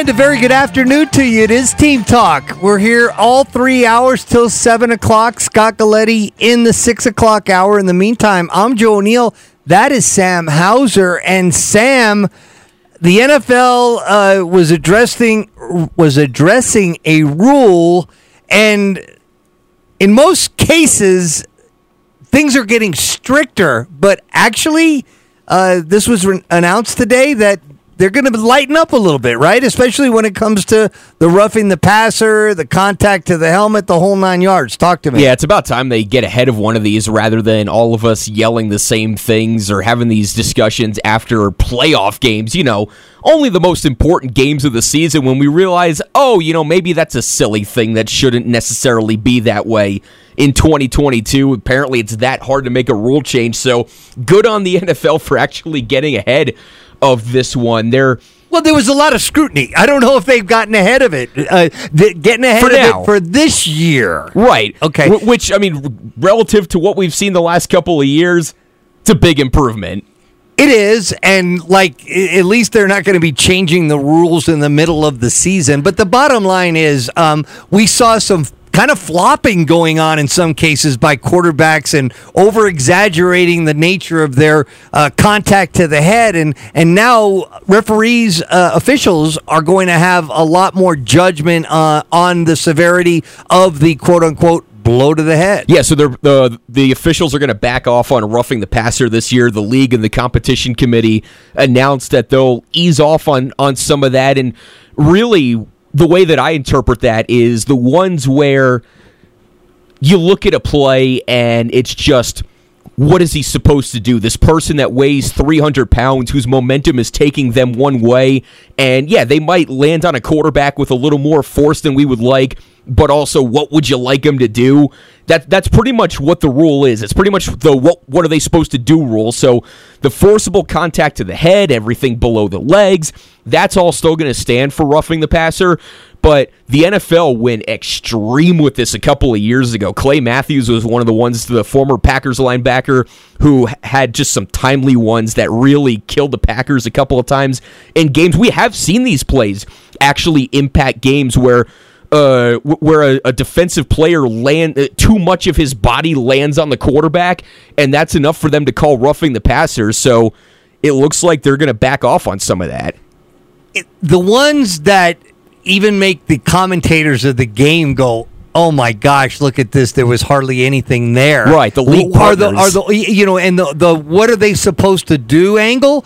And a very good afternoon to you. It is Team Talk. We're here all 3 hours till 7 o'clock. Scott Galletti in the 6 o'clock hour. In the meantime, I'm Joe O'Neill. That is Sam Hauser. And Sam, the NFL was addressing a rule, and in most cases, things are getting stricter. But actually, this was announced today that they're going to lighten up a little bit, right? Especially when it comes to the roughing the passer, the contact to the helmet, the whole 9 yards. Talk to me. Yeah, it's about time they get ahead of one of these rather than all of us yelling the same things or having these discussions after playoff games. You know, only the most important games of the season when we realize, oh, you know, maybe that's a silly thing that shouldn't necessarily be that way. In 2022, apparently it's that hard to make a rule change, so good on the NFL for actually getting ahead of this one. Well, there was a lot of scrutiny. I don't know if they've gotten ahead of it. Getting ahead of it for this year. Right. Okay. Which, I mean, relative to what we've seen the last couple of years, it's a big improvement. It is, and like at least they're not going to be changing the rules in the middle of the season. But the bottom line is we saw some kind of flopping going on in some cases by quarterbacks and over-exaggerating the nature of their contact to the head. And now referees, officials are going to have a lot more judgment on the severity of the quote-unquote blow to the head. Yeah, so the officials are going to back off on roughing the passer this year. The league and the competition committee announced that they'll ease off on some of that. And really, the way that I interpret that is the ones where you look at a play and it's just, what is he supposed to do? This person that weighs 300 pounds, whose momentum is taking them one way, and yeah, they might land on a quarterback with a little more force than we would like, but also, what would you like him to do? That's pretty much what the rule is. It's pretty much the what are they supposed to do rule. So the forcible contact to the head, everything below the legs, that's all still going to stand for roughing the passer. But the NFL went extreme with this a couple of years ago. Clay Matthews was one of the ones, the former Packers linebacker, who had just some timely ones that really killed the Packers a couple of times in games. We have seen these plays actually impact games where a defensive player too much of his body lands on the quarterback, and that's enough for them to call roughing the passer. So it looks like they're going to back off on some of that. The ones that even make the commentators of the game go, oh my gosh, look at this! There was hardly anything there. Right, the league are the you know, and the what are they supposed to do angle?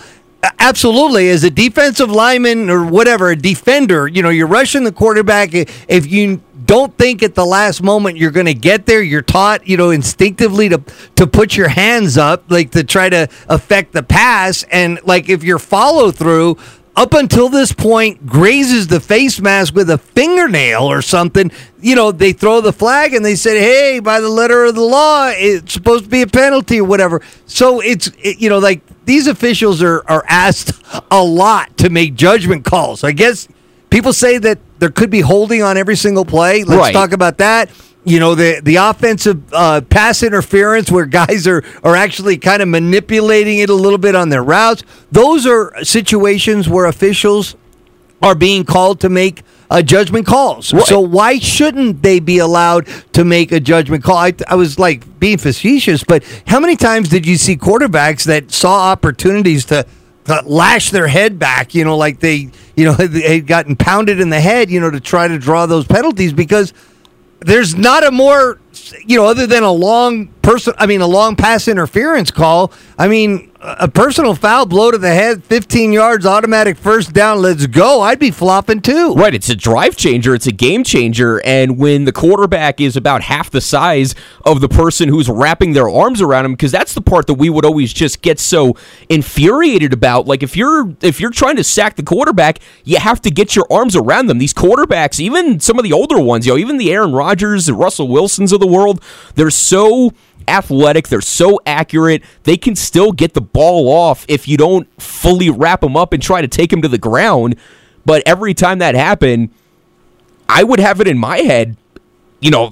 Absolutely. As a defensive lineman or whatever, a defender, you know, you're rushing the quarterback. If you don't think at the last moment you're going to get there, you're taught, you know, instinctively to put your hands up, like to try to affect the pass. And like if your follow through up until this point grazes the face mask with a fingernail or something, you know, they throw the flag and they said, hey, by the letter of the law, it's supposed to be a penalty or whatever. So it's you know, like these officials are asked a lot to make judgment calls. I guess people say that there could be holding on every single play. Let's talk about that. You know, the offensive pass interference where guys are actually kind of manipulating it a little bit on their routes. Those are situations where officials are being called to make judgment calls. Right. So why shouldn't they be allowed to make a judgment call? I was like being facetious, but how many times did you see quarterbacks that saw opportunities to lash their head back, you know, like they had gotten pounded in the head, you know, to try to draw those penalties? Because there's not a more, you know, other than a long pass interference call. I mean, a personal foul, blow to the head, 15 yards, automatic first down, let's go. I'd be flopping too. Right, it's a drive changer, it's a game changer, and when the quarterback is about half the size of the person who's wrapping their arms around him, because that's the part that we would always just get so infuriated about. Like, if you're trying to sack the quarterback, you have to get your arms around them. These quarterbacks, even some of the older ones, yo, even the Aaron Rodgers and Russell Wilsons of the world, they're so athletic, they're so accurate, they can still get the ball off if you don't fully wrap them up and try to take them to the ground. But every time that happened, I would have it in my head, you know,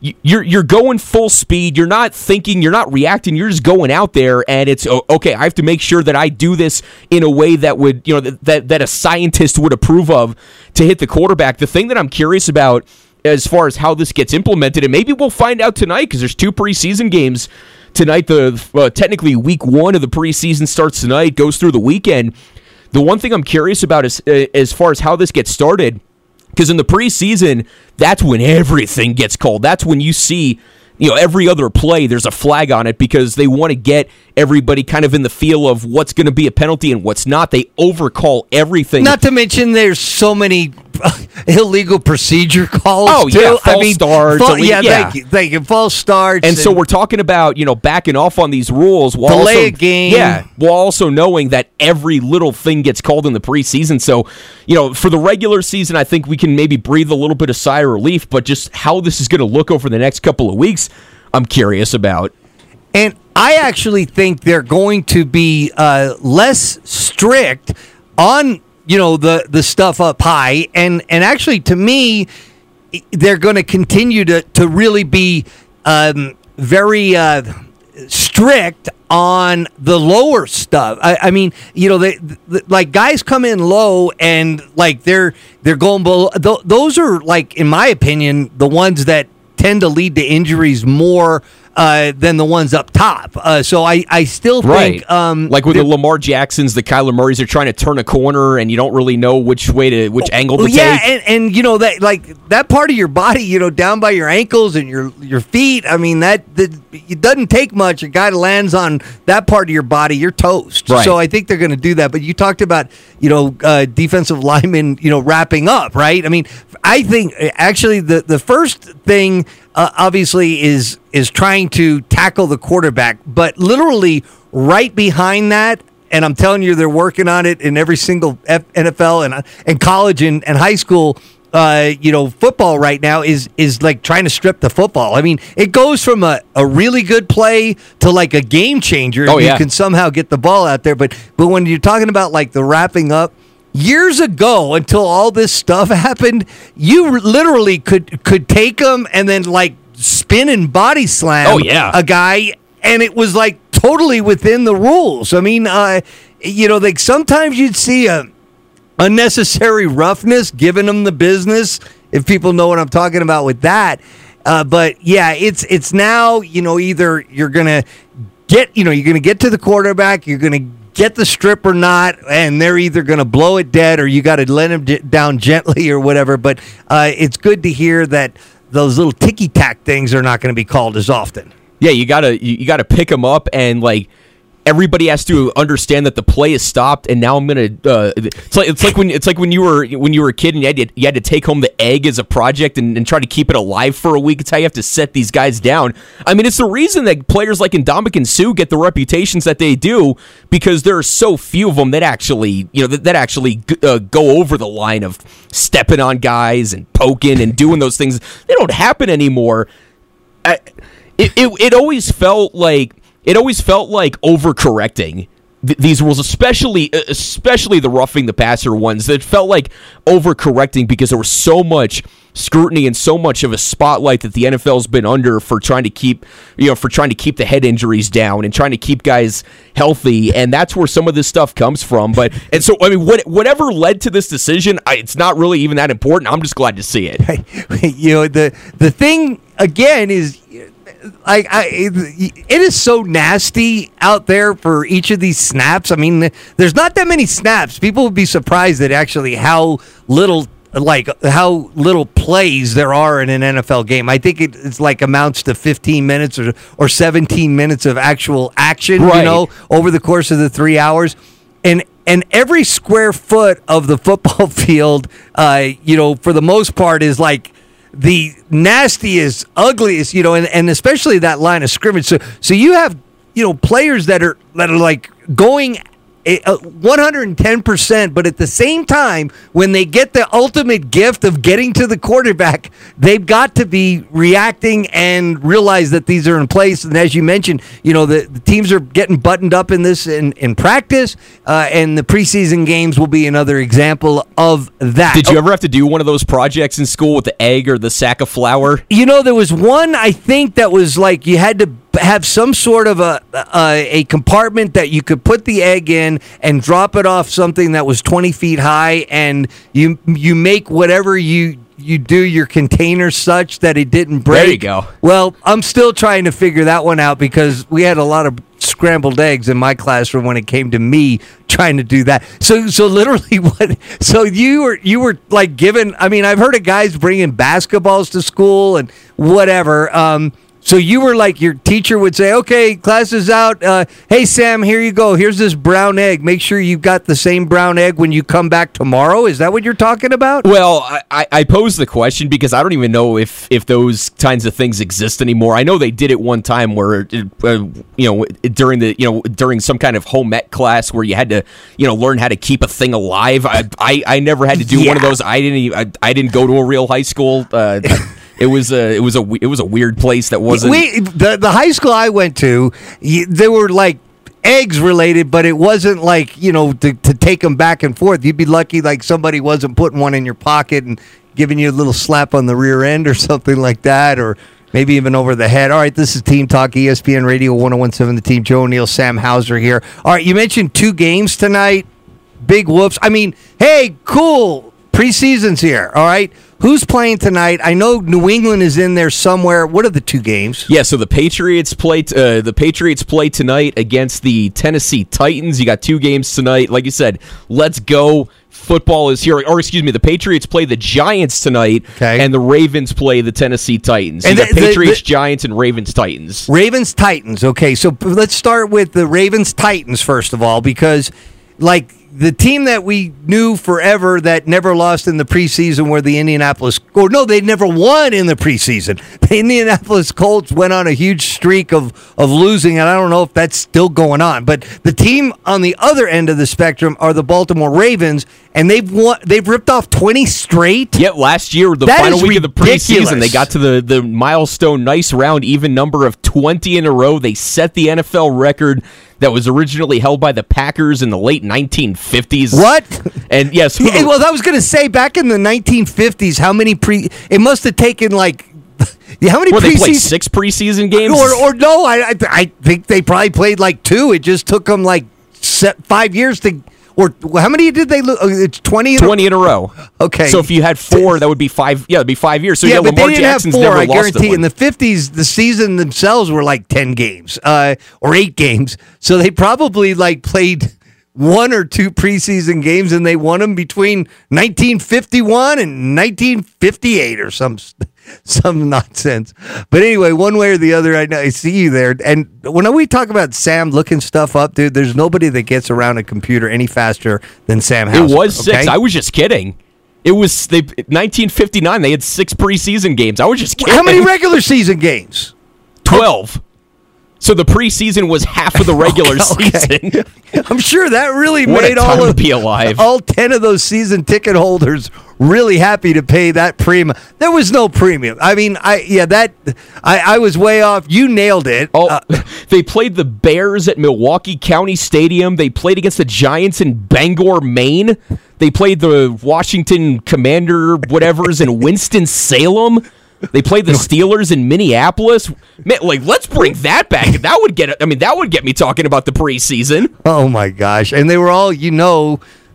you're going full speed. You're not thinking. You're not reacting. You're just going out there, and it's, okay, I have to make sure that I do this in a way that would, you know, that a scientist would approve of to hit the quarterback. The thing that I'm curious about as far as how this gets implemented, and maybe we'll find out tonight because there's two preseason games tonight. Technically week one of the preseason starts tonight, goes through the weekend. The one thing I'm curious about is as far as how this gets started, because in the preseason, that's when everything gets called. That's when you see, you know, every other play, there's a flag on it because they want to get everybody kind of in the feel of what's going to be a penalty and what's not. They overcall everything. Not to mention there's so many illegal procedure calls. Oh, too. Yeah, false starts. Thank you. False starts. And so we're talking about, you know, backing off on these rules. Delay a game. Yeah, while also knowing that every little thing gets called in the preseason. So, you know, for the regular season, I think we can maybe breathe a little bit of sigh of relief, but just how this is going to look over the next couple of weeks, I'm curious about. And I actually think they're going to be less strict on, you know, the stuff up high, and actually, to me, they're going to continue to really be very strict on the lower stuff. I mean, you know, they like guys come in low, and like they're going below. Those are, like, in my opinion, the ones that tend to lead to injuries more than the ones up top. So I still think... Right. Like with the Lamar Jacksons, the Kyler Murrays, they're trying to turn a corner and you don't really know which angle to take. Yeah, and you know, that, like, that part of your body, you know, down by your ankles and your feet, I mean, that it doesn't take much. A guy lands on that part of your body, you're toast. Right. So I think they're going to do that. But you talked about, you know, defensive linemen, you know, wrapping up, right? I mean, I think, actually, the first thing... obviously is trying to tackle the quarterback, but literally right behind that, and I'm telling you, they're working on it in every single NFL and college and high school, you know, football right now is like trying to strip the football. I mean, it goes from a really good play to like a game changer. Oh, yeah. You can somehow get the ball out there, but when you're talking about like the wrapping up, years ago, until all this stuff happened, you literally could take them and then like spin and body slam a guy, and it was like totally within the rules. I mean, you know, like sometimes you'd see a unnecessary roughness giving them the business, if people know what I'm talking about with that. But yeah, it's now, you know, either you're gonna get to the quarterback, you're gonna get the strip or not, and they're either going to blow it dead or you got to let them down gently or whatever. But it's good to hear that those little ticky-tack things are not going to be called as often. Yeah, you gotta pick them up, and like everybody has to understand that the play is stopped. And now I'm going to. It's like when you were a kid and you had to take home the egg as a project and try to keep it alive for a week. It's how you have to set these guys down. I mean, it's the reason that players like Ndamukong Suh get the reputations that they do, because there are so few of them that actually, you know, that actually go over the line of stepping on guys and poking and doing those things. They don't happen anymore. It always felt like overcorrecting these rules, especially the roughing the passer ones. It felt like overcorrecting because there was so much scrutiny and so much of a spotlight that the NFL's been under for trying to keep the head injuries down and trying to keep guys healthy, and that's where some of this stuff comes from. But and so I mean, whatever led to this decision, it's not really even that important. I'm just glad to see it. You know, the thing again is, it is so nasty out there for each of these snaps. I mean, there's not that many snaps. People would be surprised at actually how little plays there are in an NFL game. I think it's like amounts to 15 minutes or 17 minutes of actual action, right, you know, over the course of the 3 hours. And every square foot of the football field, you know, for the most part is like the nastiest, ugliest, you know, and especially that line of scrimmage. So you have, you know, players that are like going 110%, but at the same time, when they get the ultimate gift of getting to the quarterback, they've got to be reacting and realize that these are in place. And as you mentioned, you know, the teams are getting buttoned up in this in practice, and the preseason games will be another example of that. Did you ever have to do one of those projects in school with the egg or the sack of flour? You know, there was one, I think, that was like you had to have some sort of a compartment that you could put the egg in and drop it off something that was 20 feet high, and you make whatever you do your container such that it didn't break. There you go. Well, I'm still trying to figure that one out because we had a lot of scrambled eggs in my classroom when it came to me trying to do that. So literally what? So you were like given. I mean, I've heard of guys bringing basketballs to school and whatever. So you were like, your teacher would say, okay, class is out. Hey, Sam, here you go. Here's this brown egg. Make sure you've got the same brown egg when you come back tomorrow. Is that what you're talking about? Well, I posed the question because I don't even know if those kinds of things exist anymore. I know they did it one time where, during some kind of home ec class where you had to, learn how to keep a thing alive. I never had to do one of those. I didn't go to a real high school. It was a weird place that wasn't. The high school I went to, they were like eggs related, but it wasn't like, to take them back and forth. You'd be lucky like somebody wasn't putting one in your pocket and giving you a little slap on the rear end or something like that, or maybe even over the head. All right, this is Team Talk, ESPN Radio 101.7 The Team. Joe O'Neill, Sam Hauser here. All right, you mentioned two games tonight. Big whoops. I mean, hey, cool. Preseason's here, all right? Who's playing tonight? I know New England is in there somewhere. What are the two games? Yeah, so the Patriots play tonight against the Tennessee Titans. You got two games tonight. Like you said, let's go. Football is here. Or excuse me, the Patriots play the Giants tonight, okay, and the Ravens play the Tennessee Titans. And the Patriots, Giants, and Ravens-Titans. Ravens-Titans, okay. So let's start with the Ravens-Titans, first of all, because, like, the team that we knew forever that never lost in the preseason were the Indianapolis – or no, they never won in the preseason. The Indianapolis Colts went on a huge streak of losing, and I don't know if that's still going on. But the team on the other end of the spectrum are the Baltimore Ravens, and they've ripped off 20 straight. Yeah, last year, the final week of the preseason, they got to the milestone nice round, even number of 20 in a row. They set the NFL record that was originally held by the Packers in the late 1950s. What? And yes. Well, I was going to say, back in the 1950s, how many it must have taken like, how many they played 6 preseason games? Or no, I think they probably played like 2. It just took them like 5 years to, or how many did they lose? It's 20 in a row. Okay. So if you had 4, that would be 5. Yeah, it'd be 5 years. So yeah, but Lamar Jackson's never lost. I guarantee in the 50s, the season themselves were like 10 games or 8 games. So they probably like played 1 or 2 preseason games, and they won them between 1951 and 1958 or some nonsense. But anyway, one way or the other, I see you there. And when we talk about Sam looking stuff up, dude, there's nobody that gets around a computer any faster than Sam Hauser. It was 6. Okay? I was just kidding. It was 1959. They had 6 preseason games. I was just kidding. How many regular season games? 12. So the preseason was half of the regular season. I'm sure that really made all 10 of those season ticket holders really happy to pay that premium. There was no premium. I mean, I was way off. You nailed it. Oh, they played the Bears at Milwaukee County Stadium. They played against the Giants in Bangor, Maine. They played the Washington Commander whatevers in Winston-Salem. They played the Steelers in Minneapolis. Man, like, let's bring that back. That would get me talking about the preseason. Oh my gosh! And they were all,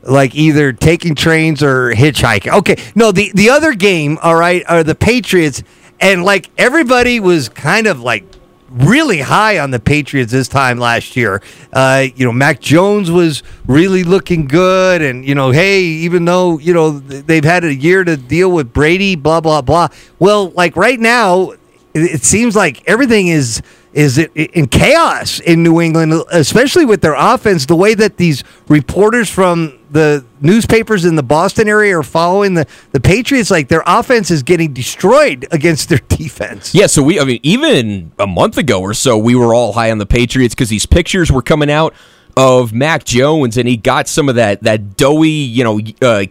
like either taking trains or hitchhiking. Okay, no, the other game, all right, are the Patriots, and like everybody was kind of like really high on the Patriots this time last year. Mac Jones was really looking good, and even though they've had a year to deal with Brady, blah blah blah. Well, like right now, it seems like everything is in chaos in New England, especially with their offense. The way that these reporters from the newspapers in the Boston area are following the Patriots, like their offense is getting destroyed against their defense. Yeah, so even a month ago or so, we were all high on the Patriots because these pictures were coming out of Mac Jones, and he got some of that doughy,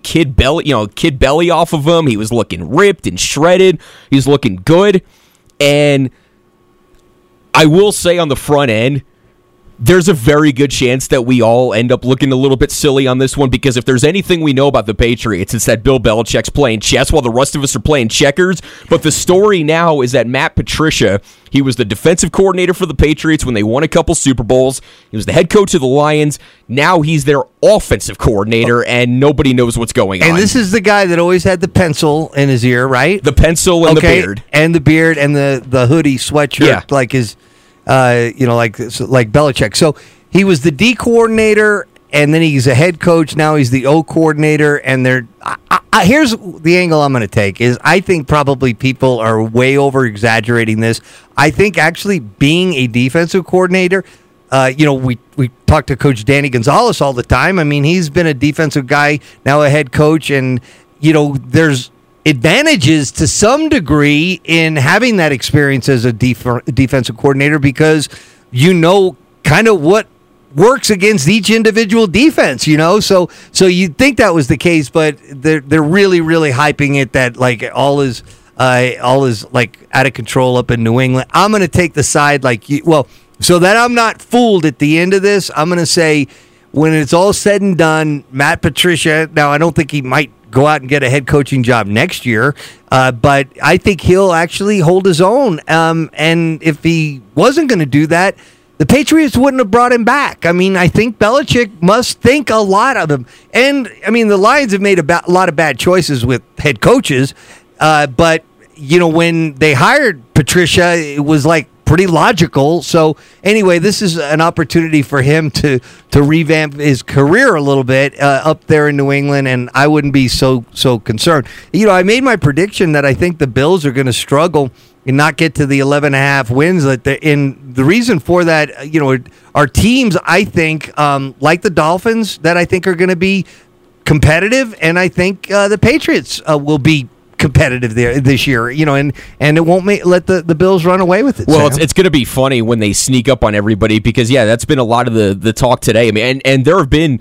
kid belly off of him. He was looking ripped and shredded. He was looking good. And I will say on the front end, there's a very good chance that we all end up looking a little bit silly on this one, because if there's anything we know about the Patriots, it's that Bill Belichick's playing chess while the rest of us are playing checkers. But the story now is that Matt Patricia, he was the defensive coordinator for the Patriots when they won a couple Super Bowls. He was the head coach of the Lions. Now he's their offensive coordinator, and nobody knows what's going on. And this is the guy that always had the pencil in his ear, right? The pencil and the beard. And the beard and the hoodie, sweatshirt, like his... like Belichick. So he was the D coordinator, and then he's a head coach. Now he's the O coordinator, and they're. Here's the angle I'm going to take is I think probably people are way over exaggerating this. I think actually being a defensive coordinator, we talk to Coach Danny Gonzalez all the time. I mean, he's been a defensive guy, now a head coach, and there's advantages to some degree in having that experience as a defensive coordinator, because kind of what works against each individual defense, so you'd think that was the case, but they're really, really hyping it that like all is like out of control up in New England. I'm going to take the side so that I'm not fooled at the end of this. I'm going to say when it's all said and done, Matt Patricia, now I don't think he might go out and get a head coaching job next year, but I think he'll actually hold his own. And if he wasn't going to do that, the Patriots wouldn't have brought him back. I mean, I think Belichick must think a lot of him. And, I mean, the Lions have made a lot of bad choices with head coaches, but, when they hired Patricia, it was like pretty logical. So, anyway, this is an opportunity for him to revamp his career a little bit up there in New England, and I wouldn't be so concerned. I made my prediction that I think the Bills are going to struggle and not get to the 11.5 wins. And the reason for that, are teams, I think, like the Dolphins, that I think are going to be competitive, and I think the Patriots will be competitive there this year, and it won't let the Bills run away with it. Well, Sam, it's going to be funny when they sneak up on everybody, because that's been a lot of the talk today. I mean, and there have been,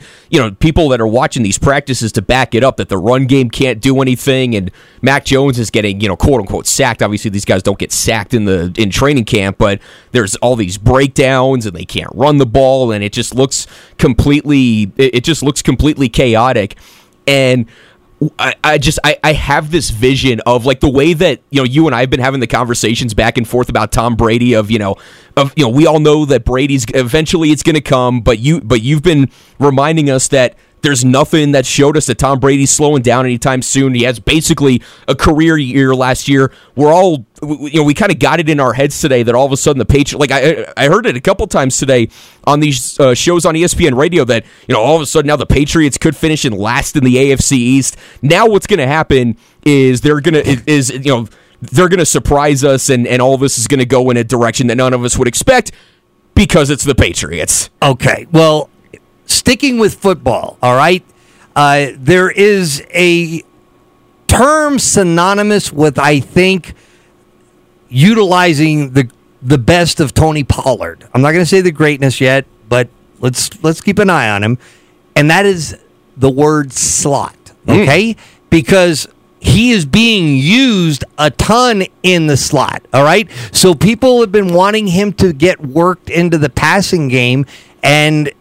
people that are watching these practices to back it up that the run game can't do anything, and Mac Jones is getting, quote unquote sacked. Obviously these guys don't get sacked in training camp, but there's all these breakdowns and they can't run the ball, and it just looks completely chaotic. And I have this vision of like the way that you and I have been having the conversations back and forth about Tom Brady of we all know that Brady's eventually it's going to come, but you've been reminding us that there's nothing that showed us that Tom Brady's slowing down anytime soon. He has basically a career year last year. We're all, we kind of got it in our heads today that all of a sudden the Patriots, like I heard it a couple times today on these shows on ESPN radio that, all of a sudden now the Patriots could finish in last in the AFC East. Now what's going to happen is they're going to surprise us, and all of this is going to go in a direction that none of us would expect because it's the Patriots. Okay, well, sticking with football, all right? There is a term synonymous with, I think, utilizing the best of Tony Pollard. I'm not going to say the greatness yet, but let's keep an eye on him. And that is the word slot, okay? Because he is being used a ton in the slot, all right? So people have been wanting him to get worked into the passing game, and,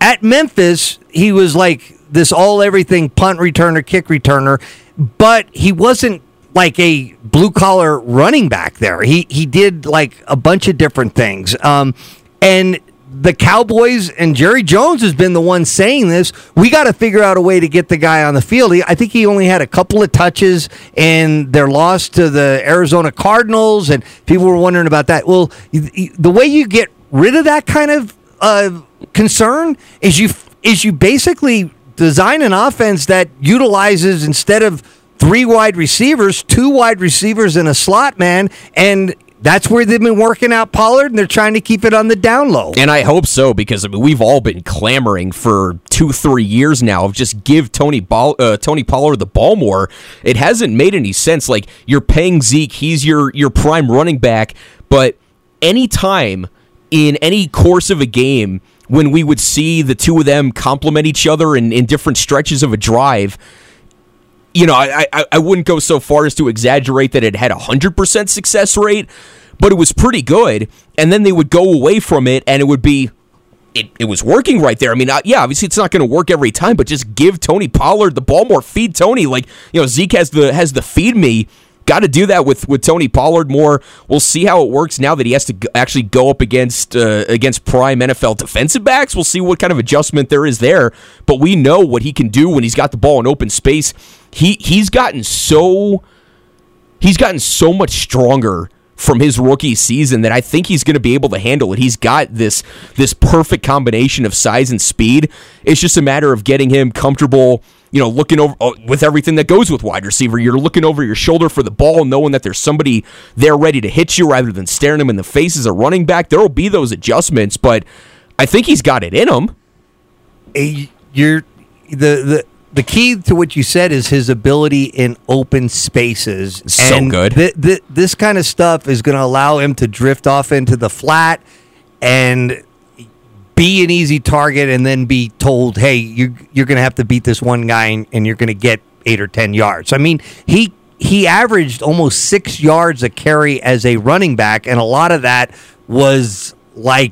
at Memphis, he was like this all-everything punt returner, kick returner, but he wasn't like a blue-collar running back there. He did like a bunch of different things. And the Cowboys, and Jerry Jones has been the one saying this, we got to figure out a way to get the guy on the field. I think he only had a couple of touches in their loss to the Arizona Cardinals, and people were wondering about that. Well, the way you get rid of that kind of concern is you basically design an offense that utilizes, instead of 3 wide receivers, 2 wide receivers and a slot man, and that's where they've been working out Pollard, and they're trying to keep it on the down low. And I hope so, because we've all been clamoring for 2-3 years now of just give Tony Pollard the ball more. It hasn't made any sense. Like, you're paying Zeke, he's your prime running back, but anytime in any course of a game when we would see the two of them complement each other in different stretches of a drive, you know, I wouldn't go so far as to exaggerate that it had a 100% success rate, but it was pretty good. And then they would go away from it, and it would be, it was working right there. I mean, yeah, obviously it's not going to work every time, but just give Tony Pollard the ball more, feed Tony. Like, you know, Zeke has the feed me. Got to do that with Tony Pollard more. We'll see how it works now that he has to actually go up against prime NFL defensive backs. We'll see what kind of adjustment there is there. But we know what he can do when he's got the ball in open space. He's gotten so much stronger from his rookie season that I think he's going to be able to handle it. He's got this perfect combination of size and speed. It's just a matter of getting him comfortable. You know, looking over with everything that goes with wide receiver, you're looking over your shoulder for the ball, knowing that there's somebody there ready to hit you rather than staring him in the face as a running back. There will be those adjustments, but I think he's got it in him. The key to what you said is his ability in open spaces. So and good. This kind of stuff is going to allow him to drift off into the flat and be an easy target and then be told, hey, you're going to have to beat this one guy and you're going to get 8 or 10 yards. I mean, he averaged almost 6 yards a carry as a running back, and a lot of that was like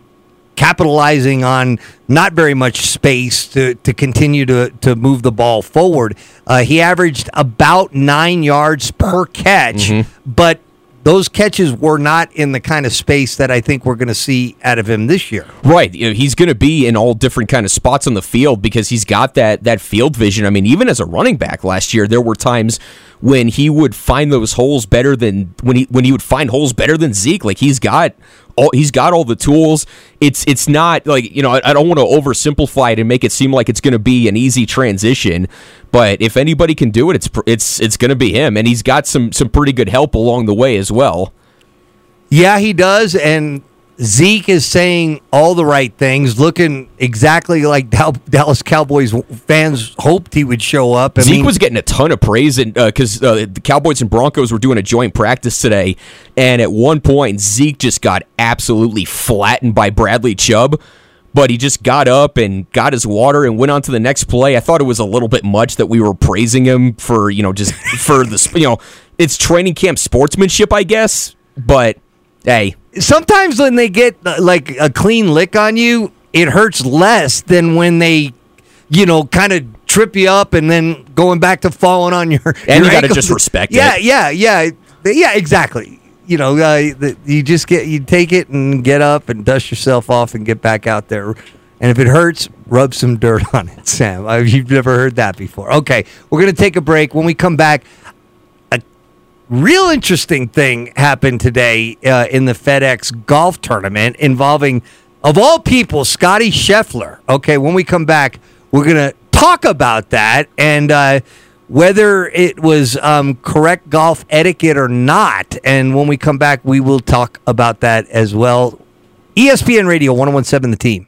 capitalizing on not very much space to continue to move the ball forward. He averaged about 9 yards per catch, but those catches were not in the kind of space that I think we're going to see out of him this year. Right. You know, he's going to be in all different kind of spots on the field because he's got that field vision. I mean, even as a running back last year, there were times when he would find those holes better than when he would find holes better than Zeke. Like, he's got all the tools. It's not like, you know, I don't want to oversimplify it and make it seem like it's going to be an easy transition, but if anybody can do it, it's going to be him, and he's got some pretty good help along the way as well. Yeah, he does, and Zeke is saying all the right things, looking exactly like Dallas Cowboys fans hoped he would show up. Zeke was getting a ton of praise because the Cowboys and Broncos were doing a joint practice today, and at one point, Zeke just got absolutely flattened by Bradley Chubb, but he just got up and got his water and went on to the next play. I thought it was a little bit much that we were praising him for, you know, just for the, you know, it's training camp sportsmanship, I guess, but hey. Sometimes when they get, like, a clean lick on you, it hurts less than when they, you know, kind of trip you up and then going back to falling on your and you got to just respect it. Yeah, exactly. You know, you take it and get up and dust yourself off and get back out there. And if it hurts, rub some dirt on it, Sam. You've never heard that before. Okay, we're going to take a break. When we come back, real interesting thing happened today in the FedEx golf tournament involving, of all people, Scotty Scheffler. Okay, when we come back, we're going to talk about that and whether it was correct golf etiquette or not. And when we come back, we will talk about that as well. ESPN Radio 101.7 The Team.